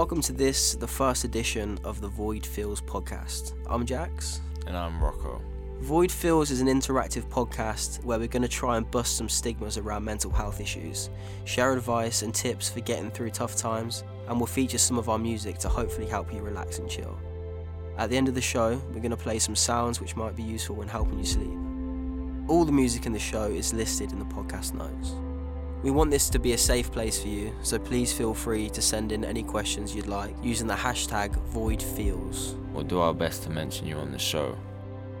Welcome to this, the first edition of the Void Feels podcast. I'm Jax. And I'm Rocco. Void Feels is an interactive podcast where we're going to try and bust some stigmas around mental health issues, share advice and tips for getting through tough times, and we'll feature some of our music to hopefully help you relax and chill. At the end of the show, we're going to play some sounds which might be useful when helping you sleep. All the music in the show is listed in the podcast notes. We want this to be a safe place for you, so please feel free to send in any questions you'd like using the hashtag VoidFeels. We'll do our best to mention you on the show.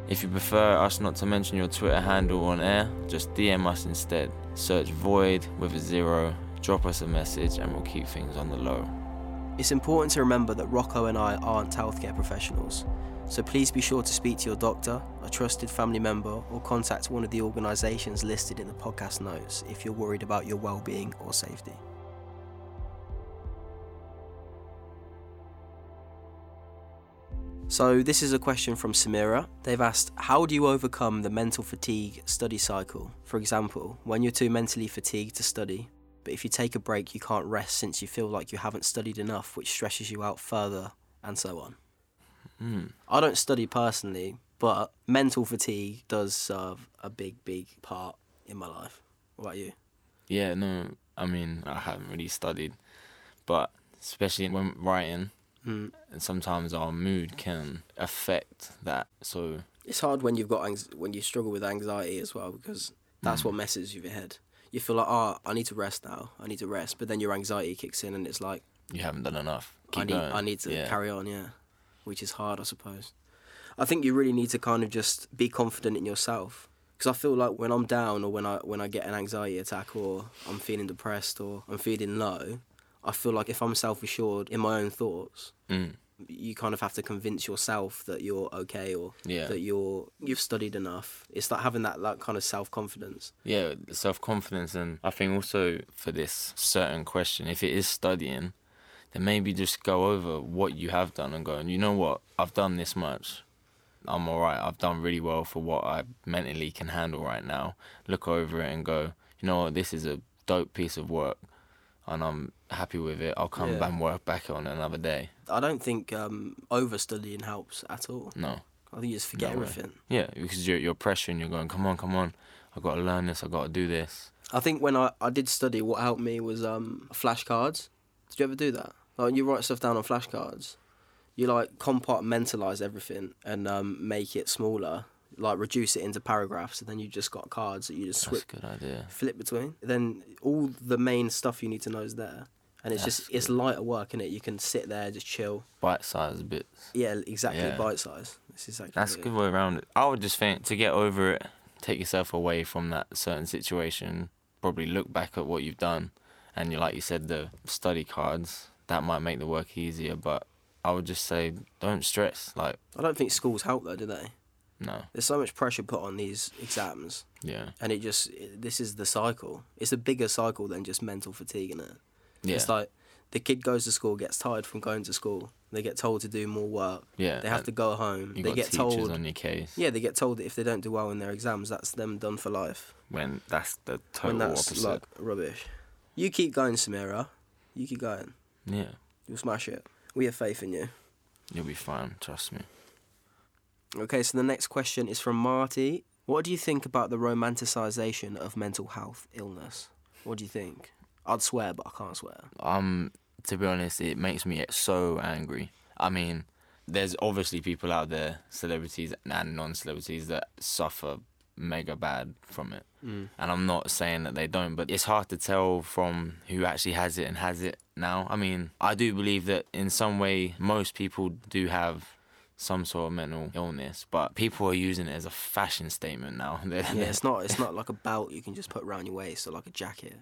If you prefer us not to mention your Twitter handle on air, just DM us instead. Search Void with a zero, drop us a message, and we'll keep things on the low. It's important to remember that Rocco and I aren't healthcare professionals, so please be sure to speak to your doctor, a trusted family member, or contact one of the organisations listed in the podcast notes if you're worried about your well-being or safety. So this is a question from Samira. They've asked, how do you overcome the mental fatigue study cycle? For example, when you're too mentally fatigued to study, but if you take a break, you can't rest since you feel like you haven't studied enough, which stresses you out further, and so on. I don't study personally, but mental fatigue does serve a big part in my life. What about you? Yeah, no, I mean, I haven't really studied, but especially when writing, and sometimes our mood can affect that. So it's hard when you've got when you struggle with anxiety as well, because that's what messes with your head. You feel like, oh, I need to rest now. I need to rest, but then your anxiety kicks in, and it's like you haven't done enough. I need to carry on, which is hard, I suppose. I think you really need to kind of just be confident in yourself, because I feel like when I'm down or when I get an anxiety attack or I'm feeling depressed or I'm feeling low, I feel like if I'm self-assured in my own thoughts, you kind of have to convince yourself that you're okay or that you've studied enough. It's like having that like kind of self-confidence. Yeah, self-confidence. And I think also for this certain question, if it is studying, then maybe just go over what you have done and go, you know what, I've done this much. I'm all right. I've done really well for what I mentally can handle right now. Look over it and go, you know what, this is a dope piece of work and I'm happy with it. I'll come and work back on another day. I don't think overstudying helps at all. No. I think you just forget everything. Yeah, because you're pressuring, you're going, come on, I've got to learn this, I've got to do this. I think when I did study, what helped me was flashcards. Did you ever do that? Like, you write stuff down on flashcards. You, like, compartmentalise everything and make it smaller, like, reduce it into paragraphs, and then you just got cards that you just flip between. Then all the main stuff you need to know is there. And it's it's lighter work, innit? You can sit there, just chill. Bite-sized bits. Yeah, exactly, bite-sized. That's a good way around it. I would just think, to get over it, take yourself away from that certain situation, probably look back at what you've done, and like you said, the study cards, that might make the work easier, but I would just say, don't stress. Like, I don't think schools help, though, do they? No. There's so much pressure put on these exams. Yeah. And this is the cycle. It's a bigger cycle than just mental fatigue, innit? Yeah. It's like the kid goes to school, gets tired from going to school. They get told to do more work. Yeah. They have to go home. They get told. Teachers on your case. Yeah, they get told that if they don't do well in their exams, that's them done for life. When that's the total opposite. When that's like rubbish. You keep going, Samira. You keep going. Yeah. You'll smash it. We have faith in you. You'll be fine, trust me. Okay, so the next question is from Marty. What do you think about the romanticisation of mental health illness? What do you think? I'd swear, but I can't swear. To be honest, it makes me get so angry. I mean, there's obviously people out there, celebrities and non-celebrities, that suffer mega bad from it. And I'm not saying that they don't, but it's hard to tell from who actually has it and has it now. I mean, I do believe that in some way most people do have some sort of mental illness, but people are using it as a fashion statement now. It's not like a belt you can just put around your waist or like a jacket.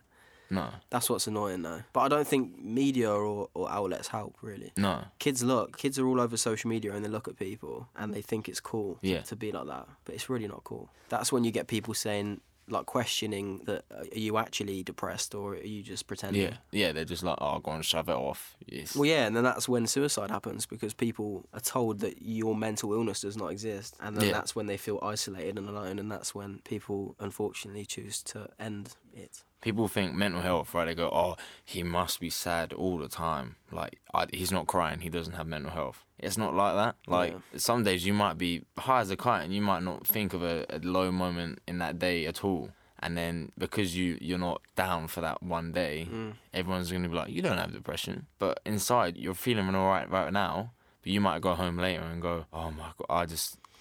No. That's what's annoying though. But I don't think media or outlets help really. No. Kids are all over social media and they look at people and they think it's cool to be like that. But it's really not cool. That's when you get people saying, like, questioning that, are you actually depressed or are you just pretending? Yeah, they're just like, oh, go and shove it off. Yes. Well, yeah, and then that's when suicide happens, because people are told that your mental illness does not exist, and then that's when they feel isolated and alone, and that's when people, unfortunately, choose to end it. People think mental health, right? They go, oh, he must be sad all the time. Like, he's not crying. He doesn't have mental health. It's not like that. Like, some days you might be high as a kite and you might not think of a low moment in that day at all. And then because you're not down for that one day, everyone's going to be like, you don't have depression. But inside, you're feeling all right now, but you might go home later and go, oh, my God,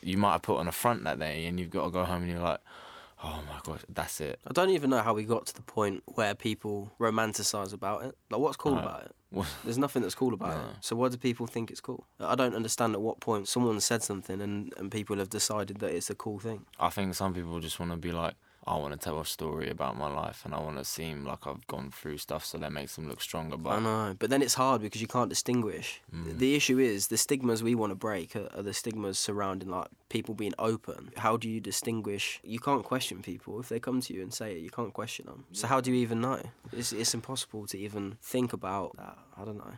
you might have put on a front that day and you've got to go home and you're like, oh my God, that's it. I don't even know how we got to the point where people romanticise about it. Like, what's cool about it? What? There's nothing that's cool about it. So why do people think it's cool? I don't understand at what point someone said something and people have decided that it's a cool thing. I think some people just want to be like, I want to tell a story about my life and I want to seem like I've gone through stuff, so that makes them look stronger. But I know, but then it's hard because you can't distinguish. The issue is the stigmas we want to break are the stigmas surrounding like people being open. How do you distinguish? You can't question people. If they come to you and say it, you can't question them. So how do you even know? It's impossible to even think about that. I don't know.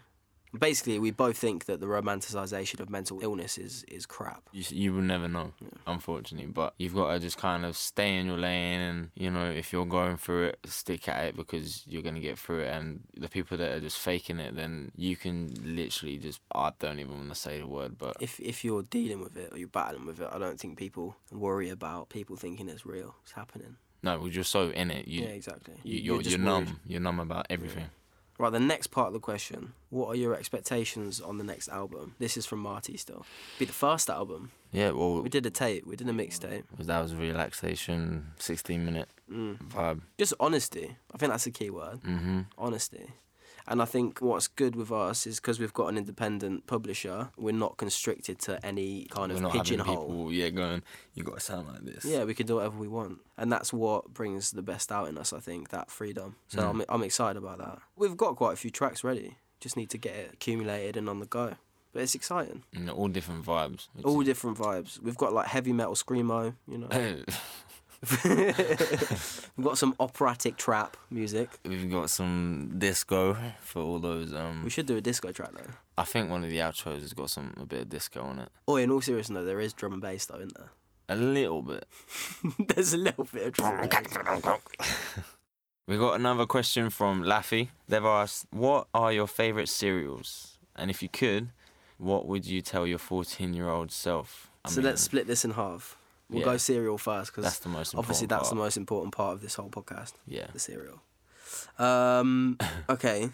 Basically, we both think that the romanticisation of mental illness is crap. You will never know, unfortunately, but you've got to just kind of stay in your lane and, you know, if you're going through it, stick at it because you're going to get through it. And the people that are just faking it, then you can literally just... I don't even want to say the word, but... If you're dealing with it or you're battling with it, I don't think people worry about people thinking it's real, it's happening. No, because you're so in it. Yeah, exactly. You're numb. You're numb about everything. Yeah. Right, the next part of the question, what are your expectations on the next album? This is from Marty still. Be the first album. Yeah, well... We did a mixtape. That was a relaxation, 16-minute vibe. Just honesty. I think that's a key word. Mm-hmm. Honesty. And I think what's good with us is because we've got an independent publisher, we're not constricted to any kind of pigeonhole. People, going, you got to sound like this. Yeah, we can do whatever we want. And that's what brings the best out in us, I think, that freedom. So I'm excited about that. We've got quite a few tracks ready. Just need to get it accumulated and on the go. But it's exciting. And all different vibes. All different vibes. We've got like heavy metal screamo, you know. We've got some operatic trap music. We've got some disco for all those. We should do a disco track though. I think one of the outros has got a bit of disco on it. Oh, in all seriousness, there is drum and bass though, isn't there? A little bit. There's a little bit of drum and bass. We got another question from Laffy. They've asked, what are your favourite cereals? And if you could, what would you tell your 14-year-old self? Let's split this in half. We'll go cereal first because obviously that's the most important part of this whole podcast. Yeah. The cereal. Okay,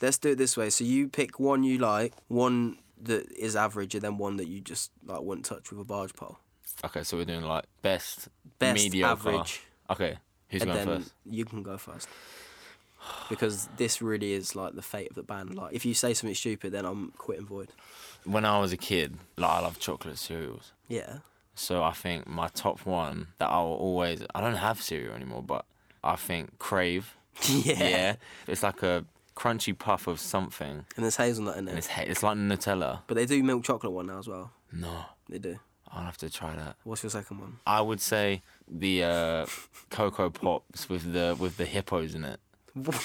let's do it this way. So you pick one you like, one that is average, and then one that you just like wouldn't touch with a barge pole. Okay, so we're doing like best mediocre. Average. Okay, who's going first? You can go first. Because this really is like the fate of the band. Like, if you say something stupid, then I'm quitting Void. When I was a kid, like, I loved chocolate cereals. Yeah. So I think my top one that I will always... I don't have cereal anymore, but I think Crave. Yeah. It's like a crunchy puff of something. And there's hazelnut in it. And it's like Nutella. But they do milk chocolate one now as well. No. They do. I'll have to try that. What's your second one? I would say the Cocoa Pops with the hippos in it.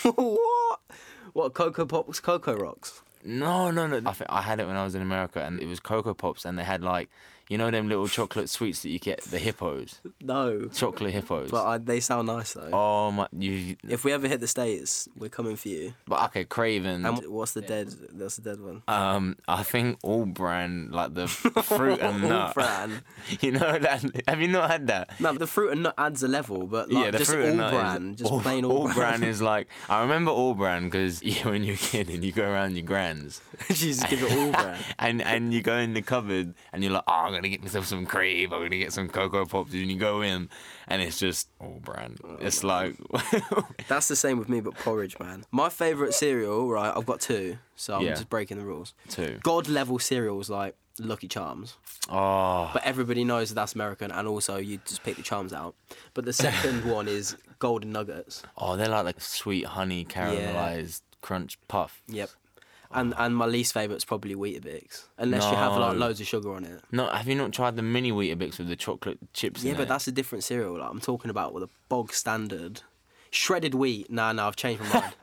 What? What, Cocoa Pops, Cocoa Rocks? No. I had it when I was in America, and it was Cocoa Pops, and they had like... You know them little chocolate sweets that you get, the hippos? No. Chocolate hippos. But they sound nice, though. Oh, my... If we ever hit the States, we're coming for you. But, okay, Craven. And what's the dead one? I think All Bran, like the fruit and nut. All Bran. You know that? Have you not had that? No, but the fruit and nut adds a level, but like, just fruit and All Bran. Just plain All Bran. All Bran is like... I remember All Bran because when you're a kid and you go around your grans. She's give it All Bran. And you go in the cupboard and you're like, oh, I'm going to get myself some Crave, I'm going to get some Cocoa Pops, and you go in, and it's just All Bran. It's like... That's the same with me, but porridge, man. My favourite cereal, right, I've got two, so I'm just breaking the rules. Two. God-level cereals, like Lucky Charms. Oh. But everybody knows that's American, and also you just pick the charms out. But the second one is Golden Nuggets. Oh, they're like sweet honey caramelised crunch puff. Yep. And my least favourite is probably Weetabix. Unless you have like loads of sugar on it. No, have you not tried the mini Weetabix with the chocolate chips in it? Yeah, but that's a different cereal. Like, I'm talking about with a bog standard. Shredded wheat. No, I've changed my mind.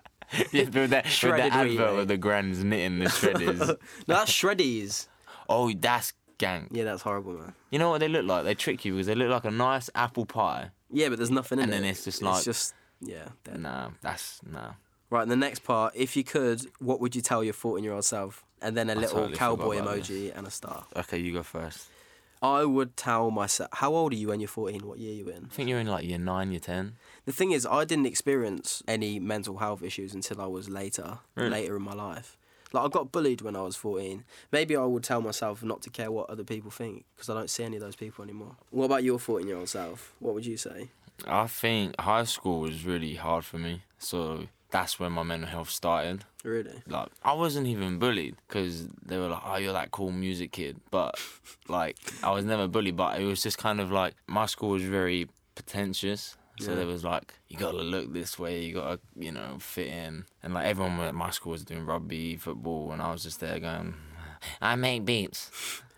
Yeah, but that shredded advert wheat, with the grans knitting the shredders. No, that's Shreddies. Oh, that's gank. Yeah, that's horrible, man. You know what they look like? They trick you because they look like a nice apple pie. Yeah, but there's nothing in it. And then it's just like... It's just Yeah. Dead. Nah, that's nah. Right, and the next part, if you could, what would you tell your 14-year-old self? And then a little cowboy emoji and a star. Okay, you go first. I would tell myself... How old are you when you're 14? What year are you in? I think you're in, like, year 9, year 10. The thing is, I didn't experience any mental health issues until I was later in my life. Like, I got bullied when I was 14. Maybe I would tell myself not to care what other people think, because I don't see any of those people anymore. What about your 14-year-old self? What would you say? I think high school was really hard for me, so... That's when my mental health started. Really? Like, I wasn't even bullied because they were like, oh, you're that cool music kid. But, like, I was never bullied. But it was just kind of like, my school was very pretentious. So there was like, you got to look this way, you got to, you know, fit in. And, like, everyone at my school was doing rugby, football, and I was just there going, I make beats.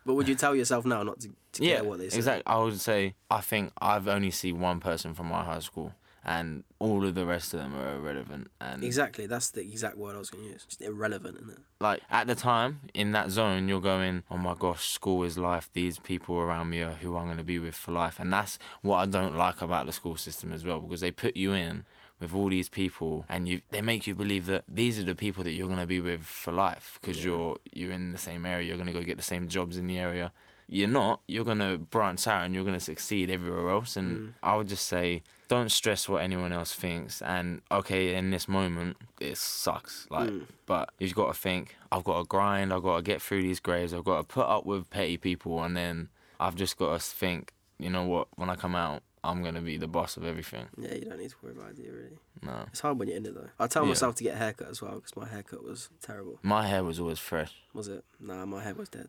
But would you tell yourself now not to care what they say? Exactly. I would say, I think I've only seen one person from my high school. And all of the rest of them are irrelevant. And exactly, that's the exact word I was going to use. Just irrelevant, isn't it? Like, at the time, in that zone, you're going, oh my gosh, school is life. These people around me are who I'm going to be with for life. And that's what I don't like about the school system as well, because they put you in with all these people and they make you believe that these are the people that you're going to be with for life because you're in the same area, you're going to go get the same jobs in the area. You're not. You're going to branch out and you're going to succeed everywhere else. And I would just say, don't stress what anyone else thinks. And, okay, in this moment, it sucks. Like, but you've got to think, I've got to grind. I've got to get through these grades. I've got to put up with petty people. And then I've just got to think, you know what, when I come out, I'm going to be the boss of everything. Yeah, you don't need to worry about it, really. No. It's hard when you're in it, though. I tell myself to get a haircut as well, because my haircut was terrible. My hair was always fresh. Was it? Nah, my hair was dead.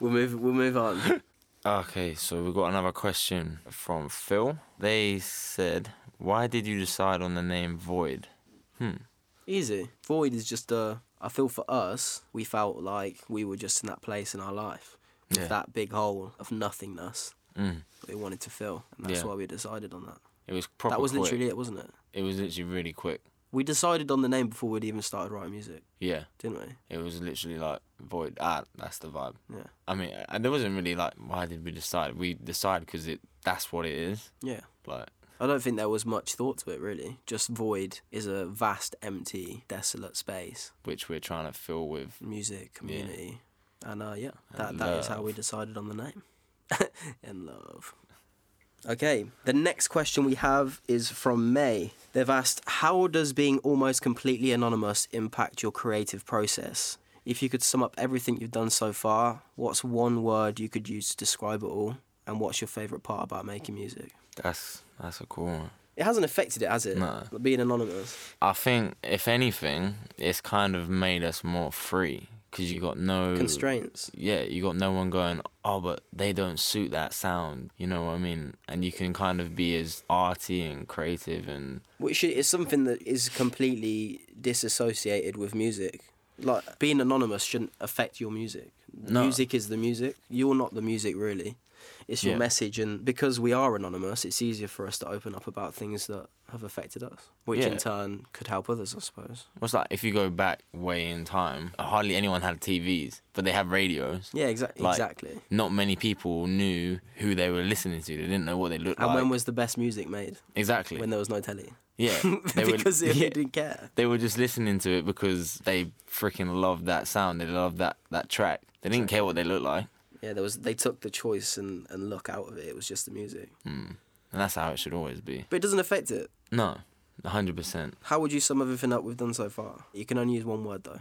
We'll move on. Okay, so we've got another question from Phil. They said, why did you decide on the name Void? Easy. Void is just I feel for us, we felt like we were just in that place in our life. With that big hole of nothingness. We wanted to fill, and that's why we decided on that. It was proper That was quick. Literally it, wasn't it? It was literally really quick. We decided on the name before we'd even started writing music. Yeah. Didn't we? It was literally like, Void, that's the vibe. Yeah. I mean, and there wasn't really like, why did we decide? We decided because that's what it is. Yeah. Like... I don't think there was much thought to it, really. Just void is a vast, empty, desolate space. Which we're trying to fill with... music, community. Yeah. And, that is how we decided on the name. And love. Okay, the next question we have is from May. They've asked, how does being almost completely anonymous impact your creative process? If you could sum up everything you've done so far, what's one word you could use to describe it all? And what's your favourite part about making music? That's a cool one. It hasn't affected it, has it? No. Being anonymous. I think, if anything, it's kind of made us more free. Because you got no... constraints. Yeah, you got no one going, oh, but they don't suit that sound. You know what I mean? And you can kind of be as arty and creative and... which is something that is completely disassociated with music. Like, being anonymous shouldn't affect your music. No. Music is the music. You're not the music, really. It's your message. And because we are anonymous, it's easier for us to open up about things that have affected us, which in turn could help others, I suppose. What's that? If you go back way in time, hardly anyone had TVs, but they had radios. Yeah, exactly. Like, exactly. Not many people knew who they were listening to. They didn't know what they looked like. And when was the best music made? Exactly. When there was no telly. Yeah. Because they didn't care. They were just listening to it because they freaking loved that sound. They loved that track. They didn't care what they looked like. Yeah, they took the choice and look out of it. It was just the music. And that's how it should always be. But it doesn't affect it? No, 100%. How would you sum everything up we've done so far? You can only use one word, though.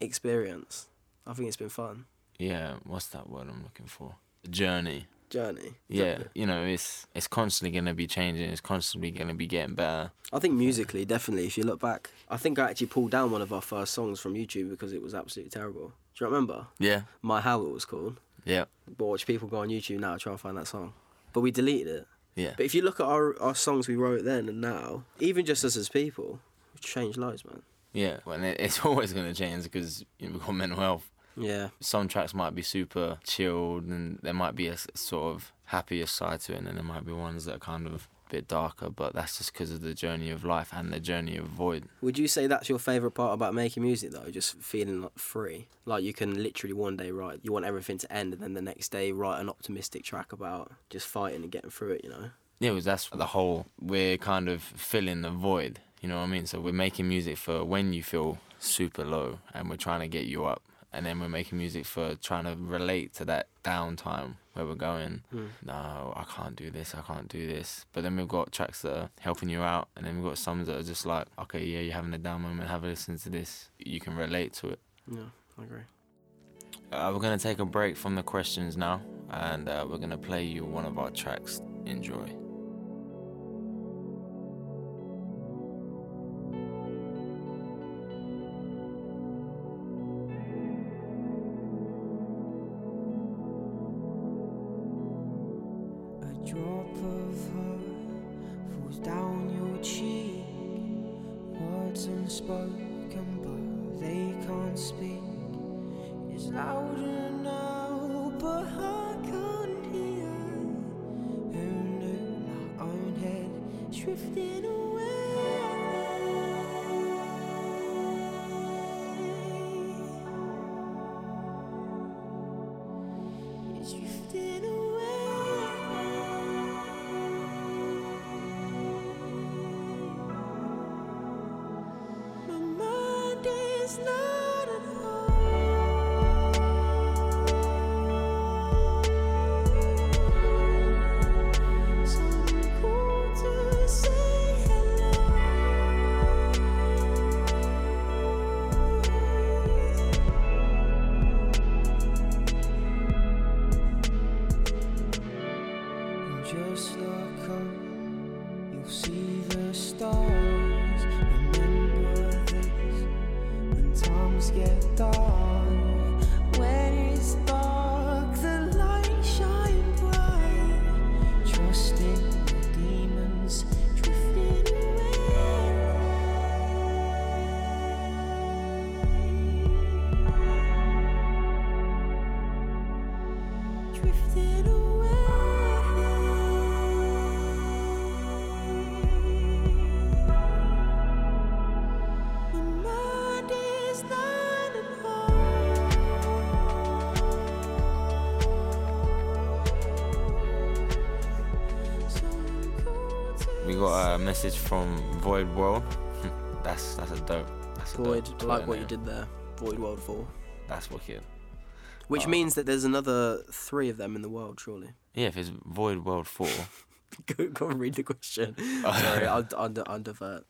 Experience. I think it's been fun. Yeah, what's that word I'm looking for? Journey. Exactly. Yeah, you know, it's constantly going to be changing. It's constantly going to be getting better. I think musically, definitely, if you look back, I think I actually pulled down one of our first songs from YouTube because it was absolutely terrible. Do you remember? Yeah. My How It was called. Yeah. But watch people go on YouTube now try and find that song. But we deleted it. Yeah. But if you look at our songs we wrote then and now, even just us as people, we've changed lives, man. Yeah, well, it's always going to change because we've got mental health. Yeah. Some tracks might be super chilled and there might be a sort of happier side to it, and then there might be ones that are kind of a bit darker, but that's just because of the journey of life and the journey of void. Would you say that's your favourite part about making music, though? Just feeling like free? Like you can literally one day write, you want everything to end, and then the next day write an optimistic track about just fighting and getting through it, you know? that's the whole, we're kind of filling the void, you know what I mean? So we're making music for when you feel super low and we're trying to get you up. And then we're making music for trying to relate to that downtime where we're going, no, I can't do this, I can't do this. But then we've got tracks that are helping you out, and then we've got some that are just like, okay, yeah, you're having a down moment, have a listen to this. You can relate to it. Yeah, I agree. We're going to take a break from the questions now, and we're going to play you one of our tracks. Enjoy. Message from Void World. that's a dope. That's Void. A dope, I like what you did there. Void World 4. That's wicked. Which means that there's another 3 of them in the world, surely. Yeah, if it's Void World 4. Go and read the question. Sorry, I'll diverge.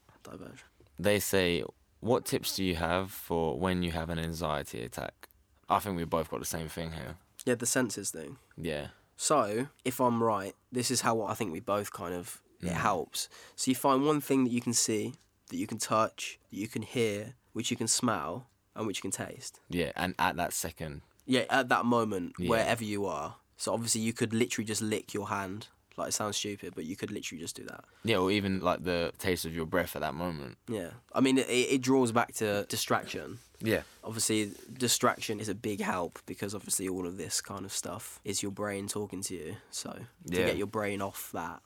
They say, what tips do you have for when you have an anxiety attack? I think we both got the same thing here. Yeah, the senses thing. Yeah. So, if I'm right, this is how I think we both kind of... It helps. So you find one thing that you can see, that you can touch, that you can hear, which you can smell, and which you can taste. Yeah, and at that second. Yeah, at that moment, wherever you are. So obviously you could literally just lick your hand. Like, it sounds stupid, but you could literally just do that. Yeah, or even, like, the taste of your breath at that moment. Yeah. I mean, it draws back to distraction. Yeah. Obviously, distraction is a big help because, obviously, all of this kind of stuff is your brain talking to you. So to get your brain off that.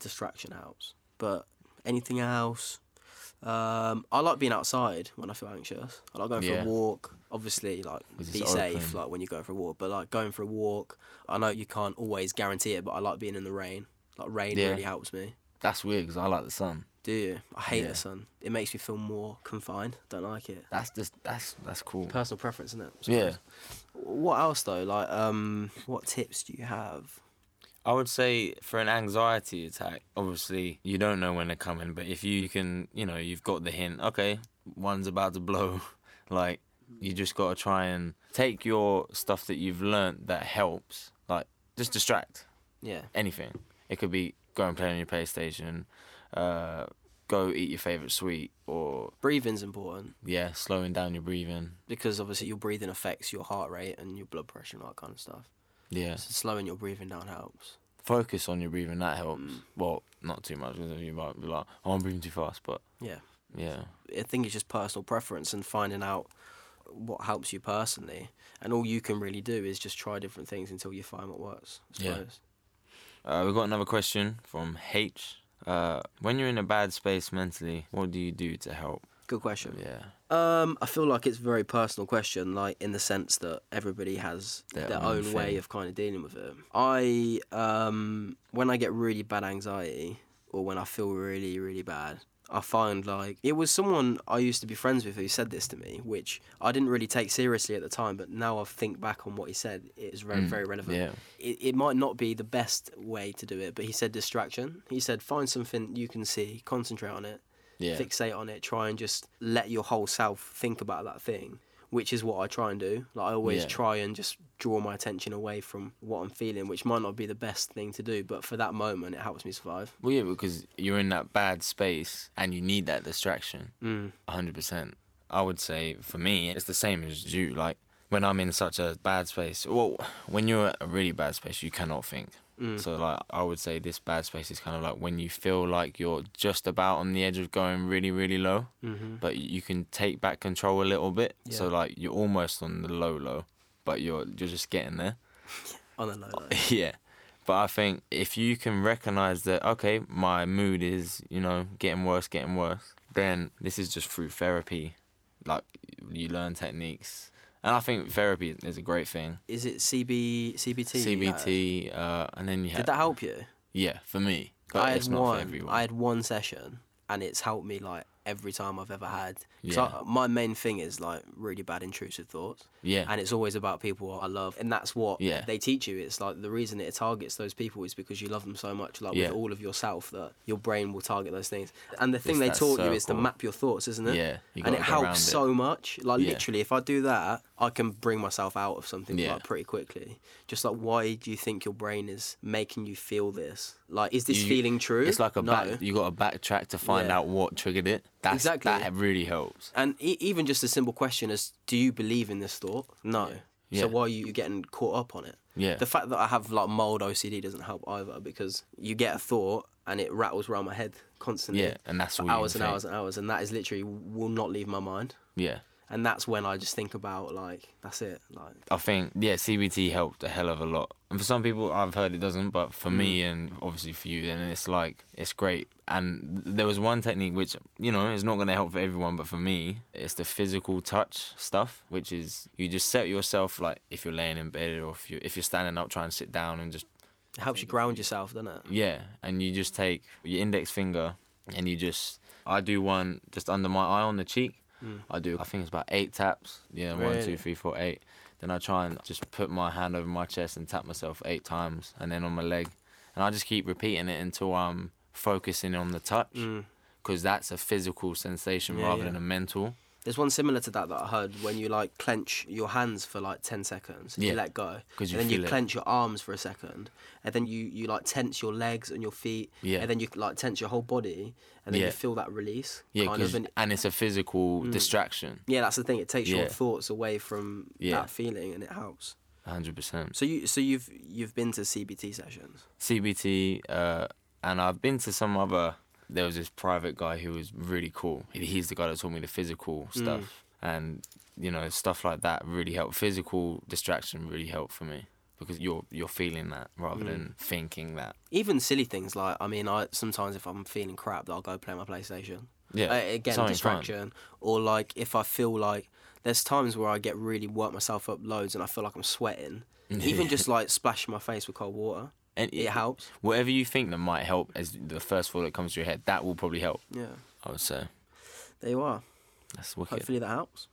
Distraction helps, but anything else, I like being outside when I feel anxious. I like going for a walk, obviously, like, be safe, like, when you go for a walk, but, like, going for a walk, I know you can't always guarantee it, but I like being in the rain. Like, rain really helps me. That's weird, because I like the sun. Do you? I hate the sun. It makes me feel more confined. Don't like it. That's cool. Personal preference, isn't it? Yeah. What else, though? Like, what tips do you have? I would say for an anxiety attack, obviously, you don't know when they're coming, but if you can, you know, you've got the hint, okay, one's about to blow, like, you just got to try and take your stuff that you've learnt that helps, like, just distract. Yeah. Anything. It could be go and play on your PlayStation, go eat your favourite sweet, or... Breathing's important. Yeah, slowing down your breathing. Because, obviously, your breathing affects your heart rate and your blood pressure and all that kind of stuff. Yeah. So slowing your breathing down helps. Focus on your breathing, that helps. Well, not too much, because you might be like, oh, I'm breathing too fast, but... Yeah. Yeah. I think it's just personal preference and finding out what helps you personally. And all you can really do is just try different things until you find what works, I suppose. Yeah. We've got another question from H. When you're in a bad space mentally, what do you do to help? Good question. Yeah. I feel like it's a very personal question, like in the sense that everybody has their own way of kind of dealing with it. I, when I get really bad anxiety or when I feel really, really bad, I find like it was someone I used to be friends with who said this to me, which I didn't really take seriously at the time, but now I think back on what he said, it is very relevant. Yeah. It might not be the best way to do it, but he said distraction. He said find something you can see, concentrate on it. Yeah. Fixate on it, try and just let your whole self think about that thing, which is what I try and do. Like I always try and just draw my attention away from what I'm feeling, which might not be the best thing to do, but for that moment it helps me survive. Well, yeah, because you're in that bad space and you need that distraction. 100%. I would say for me it's the same as you. Like when I'm in such a bad space, well, when you're at a really bad space you cannot think. So, like, I would say this bad space is kind of like when you feel like you're just about on the edge of going really, really low, but you can take back control a little bit. Yeah. So, like, you're almost on the low, but you're just getting there. On the low. Yeah. But I think if you can recognize that, okay, my mood is, you know, getting worse, then this is just through therapy. Like, you learn techniques. And I think therapy is a great thing. Is it CBT, and then you have... Did that help you? Yeah, for me. But I had one session, and it's helped me, like, every time I've ever had. Yeah. My main thing is, like, really bad intrusive thoughts. Yeah. And it's always about people I love. And that's what they teach you. It's, like, the reason it targets those people is because you love them so much, like, with all of yourself, that your brain will target those things. And the thing they taught you is to map your thoughts, isn't it? Yeah. And it helps so much. Like, literally, if I do that... I can bring myself out of something like pretty quickly. Just like, why do you think your brain is making you feel this? Like, is this feeling true? It's like you got to backtrack to find out what triggered it. Exactly. That really helps. And even just a simple question is, do you believe in this thought? No. Yeah. So why are you getting caught up on it? Yeah. The fact that I have like mild OCD doesn't help either, because you get a thought and it rattles around my head constantly. Yeah, and that's for hours and hours and hours, and that is literally will not leave my mind. Yeah. And that's when I just think about, like, that's it. Like, I think, CBT helped a hell of a lot. And for some people, I've heard it doesn't, but for me and obviously for you, then it's like, it's great. And there was one technique which, you know, is not going to help for everyone, but for me, it's the physical touch stuff, which is you just set yourself, like, if you're laying in bed or if you're standing up, try and sit down and just... It helps you ground yourself, doesn't it? Yeah, and you just take your index finger and you just... I do one just under my eye on the cheek. I think it's about 8 taps. Yeah, really? 1, 2, 3, 4, 8. Then I try and just put my hand over my chest and tap myself 8 times, and then on my leg. And I just keep repeating it until I'm focusing on the touch, because that's a physical sensation rather than a mental. There's one similar to that I heard when you like clench your hands for like 10 seconds and you let go. And then you clench your arms for a second, and then you like tense your legs and your feet, and then you like tense your whole body, and then you feel that release. Yeah, and it's a physical distraction. Yeah, that's the thing. It takes your thoughts away from that feeling, and it helps. 100%. So you've been to CBT sessions? CBT, and I've been to some other... There was this private guy who was really cool. He's the guy that taught me the physical stuff. And, you know, stuff like that really helped. Physical distraction really helped for me, because you're feeling that rather than thinking that. Even silly things like, I mean, sometimes if I'm feeling crap, I'll go play my PlayStation. Yeah. Again, distraction. Fun. Or, like, if I feel like... There's times where I get really worked myself up loads and I feel like I'm sweating. Even just, like, splashing my face with cold water. And it helps. Whatever you think that might help as the first thought that comes to your head, that will probably help. Yeah. I would say. There you are. That's wicked. Hopefully that helps.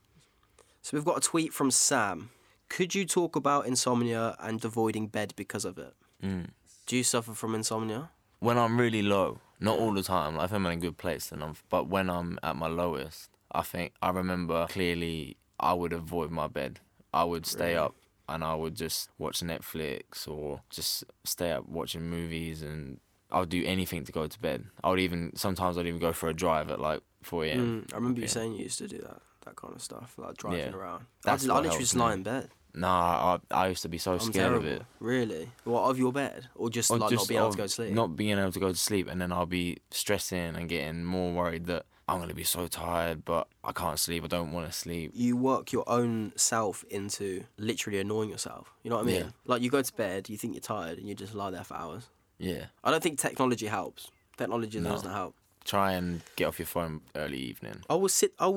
So we've got a tweet from Sam. Could you talk about insomnia and avoiding bed because of it? Do you suffer from insomnia? When I'm really low, not all the time. Like if I'm in a good place, but when I'm at my lowest, I think I remember clearly I would avoid my bed. I would stay up. And I would just watch Netflix or just stay up watching movies, and I would do anything to go to bed. Sometimes I'd even go for a drive at like 4 a.m. I remember you saying you used to do that kind of stuff, like driving around. I literally just lie in bed. Nah, I used to be so scared of it. Really? What, of your bed? Or just or like just not being able to go to sleep? Not being able to go to sleep, and then I'll be stressing and getting more worried that I'm going to be so tired, but I can't sleep. I don't want to sleep. You work your own self into literally annoying yourself. You know what I mean? Yeah. Like, you go to bed, you think you're tired, and you just lie there for hours. Yeah. I don't think technology helps. Technology doesn't help. Try and get off your phone early evening. I will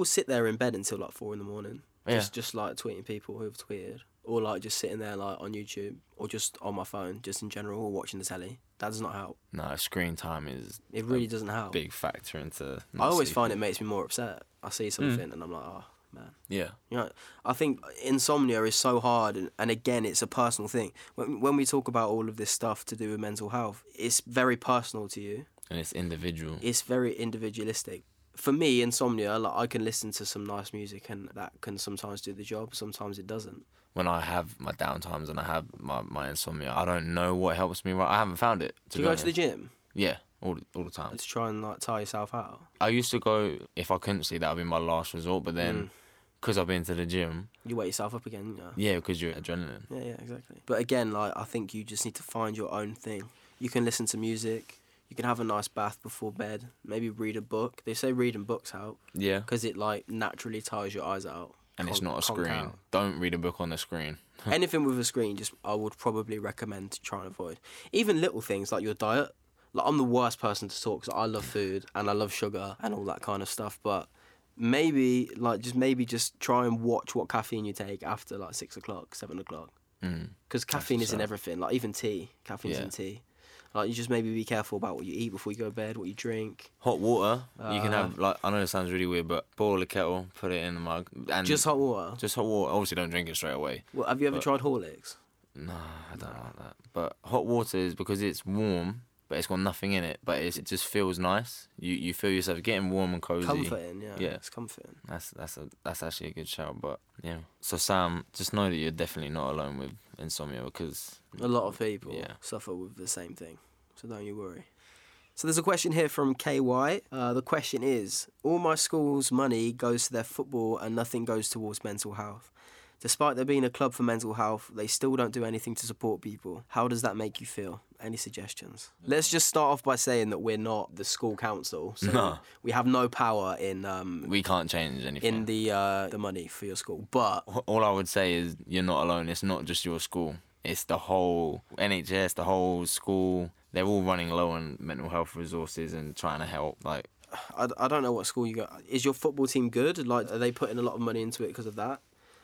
sit there in bed until like 4 a.m. Just like tweeting people who've tweeted, or like just sitting there like on YouTube or just on my phone, just in general, or watching the telly. That does not help. No, screen time is. It really doesn't help. Big factor into. I always find it makes me more upset. I see something and I'm like, oh man. Yeah. You know, I think insomnia is so hard, and again, it's a personal thing. When we talk about all of this stuff to do with mental health, it's very personal to you. And it's individual. It's very individualistic. For me, insomnia, like, I can listen to some nice music and that can sometimes do the job, sometimes it doesn't. When I have my downtimes and I have my insomnia, I don't know what helps me. I haven't found it. Do you go to the gym? Yeah, all the time. To try and like tire yourself out? I used to go, if I couldn't sleep, that would be my last resort, but then... Because I've been to the gym. You wake yourself up again, you know? Yeah, because you're adrenaline. Yeah, exactly. But again, like, I think you just need to find your own thing. You can listen to music. You can have a nice bath before bed. Maybe read a book. They say reading books help. Yeah. Because it, like, naturally tires your eyes out. And it's not a screen. Out. Don't read a book on the screen. Anything with a screen, just I would probably recommend to try and avoid. Even little things like your diet. Like, I'm the worst person to talk because I love food and I love sugar and all that kind of stuff, but... Maybe just try and watch what caffeine you take after like 6 o'clock, 7 o'clock. Because caffeine is in everything, like even tea. Caffeine's in tea. Like, you just maybe be careful about what you eat before you go to bed, what you drink. Hot water. You can have, like, I know it sounds really weird, but boil a kettle, put it in the mug. And just hot water? Just hot water. Obviously, don't drink it straight away. Well, have you ever tried Horlicks? No, I don't like that. But hot water is because it's warm, but it's got nothing in it, but it just feels nice. You feel yourself getting warm and cozy. Comforting, yeah. It's comforting. That's actually a good shout, but yeah. So Sam, just know that you're definitely not alone with insomnia because... A lot of people suffer with the same thing, so don't you worry. So there's a question here from KY. The question is, all my school's money goes to their football and nothing goes towards mental health. Despite there being a club for mental health, they still don't do anything to support people. How does that make you feel? Any suggestions? Let's just start off by saying that we're not the school council, so we have no power in... we can't change anything. ...in the money for your school, but... All I would say is you're not alone. It's not just your school. It's the whole NHS, the whole school. They're all running low on mental health resources and trying to help, like... I don't know what school you go... Is your football team good? Like, are they putting a lot of money into it because of that?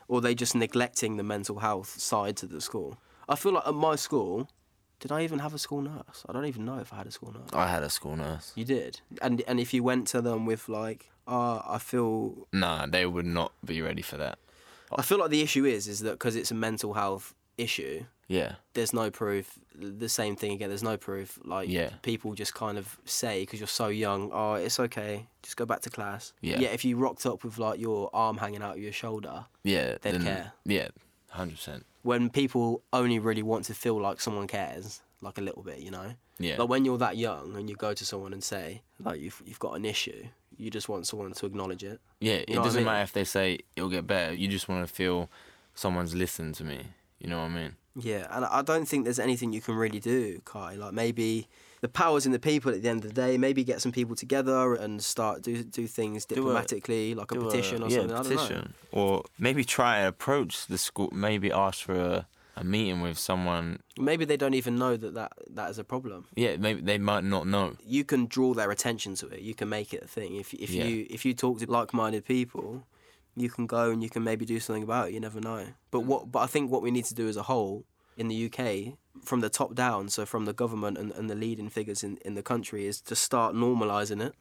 Or are they just neglecting the mental health side to the school? I feel like at my school, did I even have a school nurse? I don't even know if I had a school nurse. I had a school nurse. You did? And if you went to them with like, I feel... Nah, they would not be ready for that. I feel like the issue is that because it's a mental health issue, there's no proof. The same thing again, there's no proof. Like, people just kind of say, because you're so young, oh, it's okay, just go back to class. Yeah, if you rocked up with, like, your arm hanging out of your shoulder, they'd care. Yeah, 100%. When people only really want to feel like someone cares, like, a little bit, you know? Yeah. But when you're that young and you go to someone and say, like, you've got an issue, you just want someone to acknowledge it. Yeah, you know it doesn't matter if they say it'll get better. You just want to feel someone's listened to me. You know what I mean? Yeah, and I don't think there's anything you can really do, Kai. Like, maybe the power's in the people at the end of the day. Maybe get some people together and start do things diplomatically, like a petition or something. Yeah, petition. I don't know. Or maybe try and approach the school. Maybe ask for a meeting with someone. Maybe they don't even know that is a problem. Yeah, maybe they might not know. You can draw their attention to it. You can make it a thing. If you talk to like-minded people... You can go and you can maybe do something about it. You never know. But I think what we need to do as a whole in the UK, from the top down, so from the government and the leading figures in the country, is to start normalising it.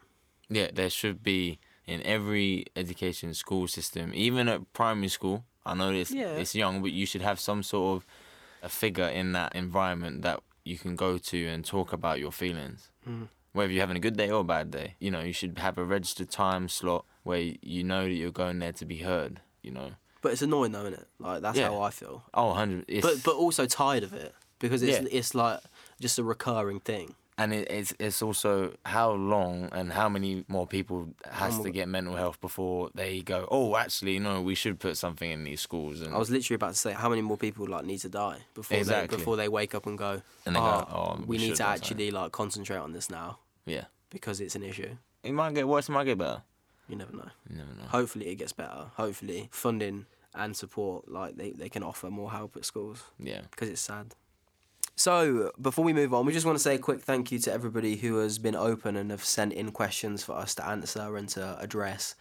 Yeah, there should be in every education school system, even at primary school. I know it's young, but you should have some sort of a figure in that environment that you can go to and talk about your feelings. Whether you're having a good day or a bad day, you know, you should have a registered time slot where you know that you're going there to be heard, you know. But it's annoying though, isn't it? Like, that's how I feel. Oh, 100%. But also tired of it because it's like just a recurring thing. And it's also how long and how many more people has to get mental health before they go, oh, actually, no, we should put something in these schools. And I was literally about to say, how many more people like need to die before they wake up and go, we need to actually like concentrate on this now. Yeah. Because it's an issue. It might get worse, it might get better. You never know. Hopefully it gets better. Hopefully funding and support, like they can offer more help at schools. Yeah. Because it's sad. So, before we move on, we just want to say a quick thank you to everybody who has been open and have sent in questions for us to answer and to address.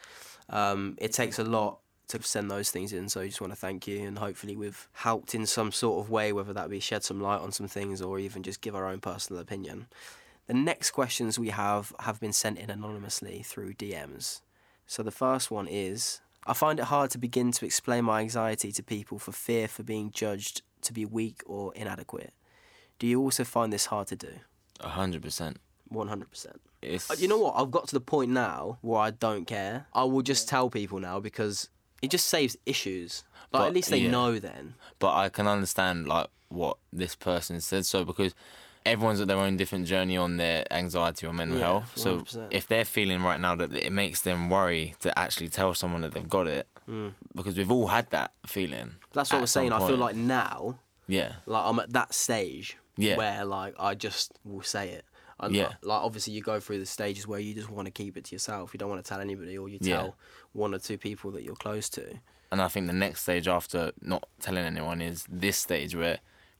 It takes a lot to send those things in, so I just want to thank you, and hopefully we've helped in some sort of way, whether that be shed some light on some things or even just give our own personal opinion. The next questions we have been sent in anonymously through DMs. So the first one is, I find it hard to begin to explain my anxiety to people for fear for being judged to be weak or inadequate. Do you also find this hard to do? 100%. 100%. You know what? I've got to the point now where I don't care. I will just tell people now because it just saves issues. But at least they know then. But I can understand like what this person said. So because everyone's at their own different journey on their anxiety or mental health. So 100%. If they're feeling right now that it makes them worry to actually tell someone that they've got it, because we've all had that feeling. That's what I was saying. I feel like now, like I'm at that stage. Yeah. Where, like, I just will say it. And, like, obviously, you go through the stages where you just want to keep it to yourself. You don't want to tell anybody, or you tell one or two people that you're close to. And I think the next stage after not telling anyone is this stage where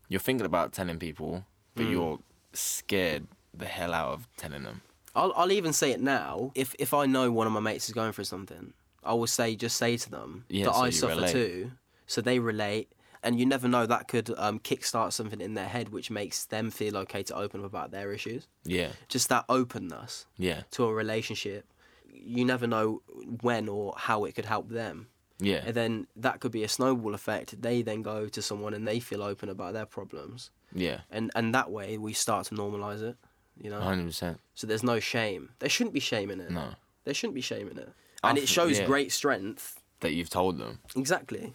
you're thinking about telling people, but you're scared the hell out of telling them. I'll even say it now. If I know one of my mates is going through something, I will say to them that I suffer too, so they relate. And you never know, that could kickstart something in their head which makes them feel okay to open up about their issues. Yeah. Just that openness to a relationship. You never know when or how it could help them. Yeah. And then that could be a snowball effect. They then go to someone and they feel open about their problems. Yeah. And that way we start to normalise it, you know? 100%. So there's no shame. There shouldn't be shame in it. No. There shouldn't be shame in it. And it shows great strength. That you've told them. Exactly.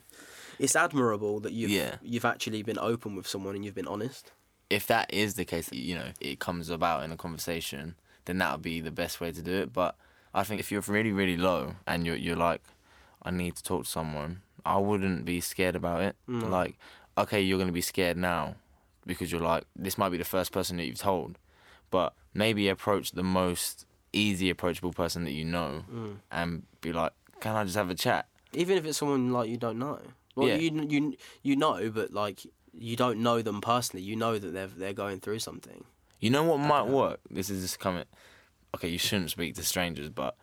It's admirable that you've actually been open with someone and you've been honest. If that is the case, you know, it comes about in a conversation, then that would be the best way to do it. But I think if you're really, really low and you're like, I need to talk to someone, I wouldn't be scared about it. Mm. Like, okay, you're going to be scared now because you're like, this might be the first person that you've told. But maybe approach the most easy approachable person that you know and be like, can I just have a chat? Even if it's someone like you don't know. Well, you know, but like you don't know them personally. You know that they're going through something. You know what might work? This is just coming. Okay, you shouldn't speak to strangers, but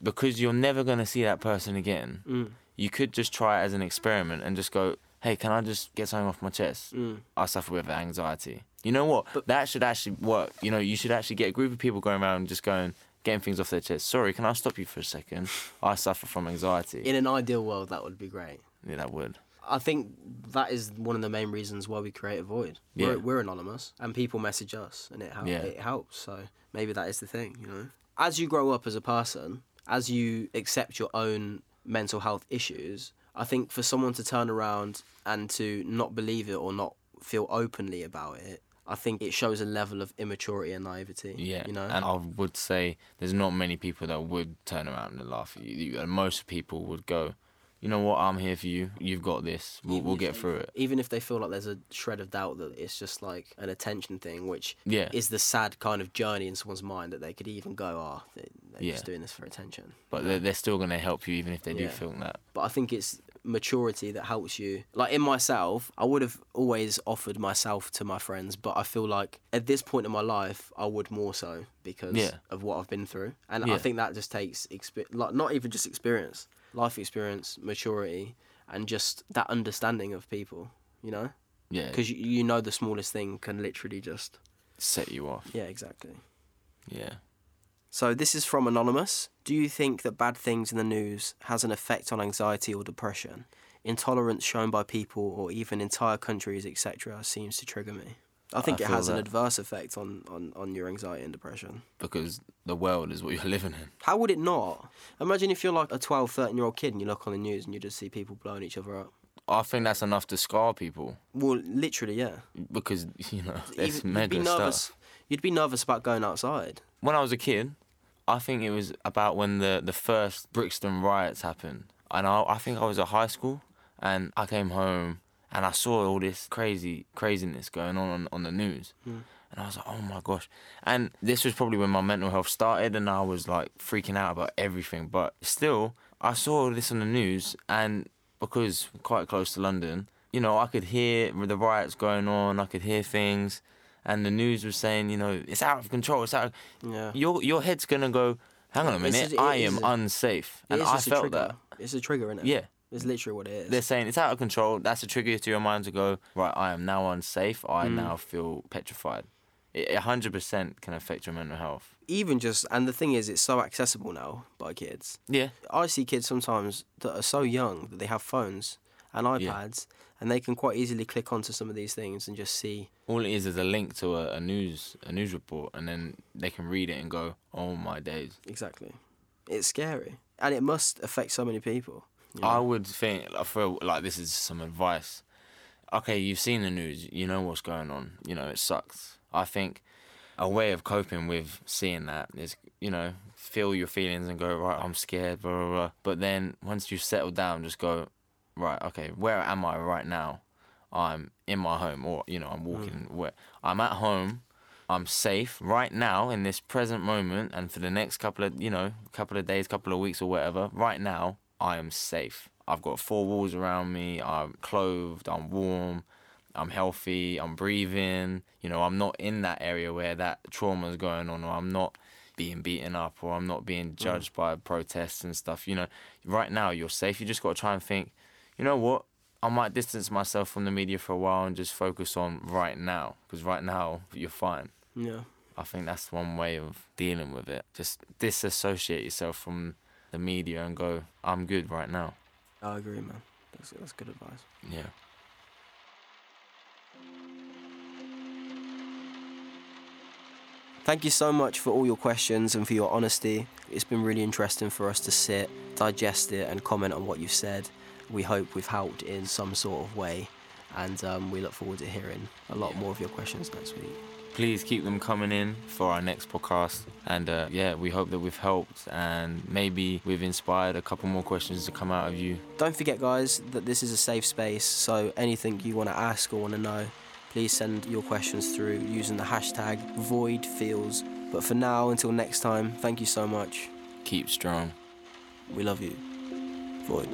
because you're never gonna see that person again, you could just try it as an experiment and just go, "Hey, can I just get something off my chest? I suffer with anxiety." You know what? But that should actually work. You know, you should actually get a group of people going around and just going, getting things off their chest. Sorry, can I stop you for a second? I suffer from anxiety. In an ideal world, that would be great. Yeah, that would. I think that is one of the main reasons why we create a void. Yeah. We're anonymous, and people message us, and it helps. So maybe that is the thing, you know. As you grow up as a person, as you accept your own mental health issues, I think for someone to turn around and to not believe it or not feel openly about it, I think it shows a level of immaturity and naivety. Yeah, you know? And I would say there's not many people that would turn around and laugh at you. And most people would go, you know what, I'm here for you, you've got this, we'll get through it. Even if they feel like there's a shred of doubt that it's just like an attention thing, which is the sad kind of journey in someone's mind that they could even go, they're just doing this for attention. But they're still going to help you even if they do feel that. But I think it's maturity that helps you. Like in myself, I would have always offered myself to my friends, but I feel like at this point in my life, I would more so because of what I've been through. And I think that just takes, like not even just experience, life experience, maturity, and just that understanding of people, you know? Yeah. Because you know the smallest thing can literally just set you off. Yeah, exactly. Yeah. So this is from Anonymous. Do you think that bad things in the news has an effect on anxiety or depression? Intolerance shown by people or even entire countries, etc., seems to trigger me. I think it has an adverse effect on your anxiety and depression. Because the world is what you're living in. How would it not? Imagine if you're like a 12, 13-year-old kid and you look on the news and you just see people blowing each other up. I think that's enough to scar people. Well, literally, yeah. Because, you know, it's mega stuff. You'd be nervous about going outside. When I was a kid, I think it was about when the first Brixton riots happened. And I think I was at high school and I came home. And I saw all this craziness going on the news. Mm. And I was like, oh, my gosh. And this was probably when my mental health started and I was, like, freaking out about everything. But still, I saw this on the news and because we're quite close to London, you know, I could hear the riots going on, I could hear things, and the news was saying, you know, it's out of control, it's out of... Yeah. Your head's going to go, hang on a minute, I am unsafe. And I felt that. It's a trigger, isn't it? Yeah. It's literally what it is. They're saying it's out of control, that's a trigger to your mind to go, right, I am now unsafe, I now feel petrified. It 100% can affect your mental health. Even just, and the thing is, it's so accessible now by kids. Yeah. I see kids sometimes that are so young that they have phones and iPads, and they can quite easily click onto some of these things and just see. All it is a link to a news report, and then they can read it and go, oh my days. Exactly. It's scary. And it must affect so many people. You know? I would think, I feel like this is some advice. Okay, you've seen the news, you know what's going on, you know, it sucks. I think a way of coping with seeing that is, you know, feel your feelings and go, right, I'm scared, blah, blah, blah. But then once you settle down, just go, right, okay, where am I right now? I'm in my home, or, you know, I'm walking. Where I'm at home, I'm safe right now in this present moment, and for the next couple of days, couple of weeks or whatever, right now, I am safe. I've got four walls around me, I'm clothed, I'm warm, I'm healthy, I'm breathing, you know, I'm not in that area where that trauma is going on, or I'm not being beaten up, or I'm not being judged by protests and stuff, you know. Right now, you're safe. You just got to try and think, you know what, I might distance myself from the media for a while and just focus on right now, because right now, you're fine. Yeah. I think that's one way of dealing with it. Just disassociate yourself from the media and go, I'm good right now. I agree, man. That's good advice. Yeah. Thank you so much for all your questions and for your honesty. It's been really interesting for us to sit, digest it, and comment on what you've said. We hope we've helped in some sort of way, and we look forward to hearing a lot more of your questions next week. Please keep them coming in for our next podcast. And we hope that we've helped, and maybe we've inspired a couple more questions to come out of you. Don't forget, guys, that this is a safe space, so anything you want to ask or want to know, please send your questions through using the hashtag VoidFeels. But for now, until next time, thank you so much. Keep strong. We love you. Void.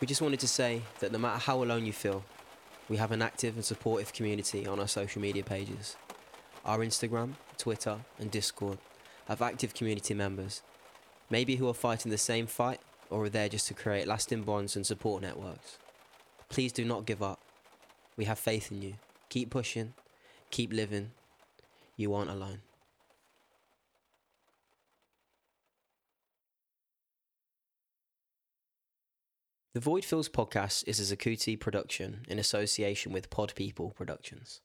We just wanted to say that no matter how alone you feel, we have an active and supportive community on our social media pages. Our Instagram, Twitter and Discord have active community members, maybe who are fighting the same fight or are there just to create lasting bonds and support networks. Please do not give up. We have faith in you. Keep pushing, keep living. You aren't alone. The Void Feels podcast is a Zakuti production in association with Pod People Productions.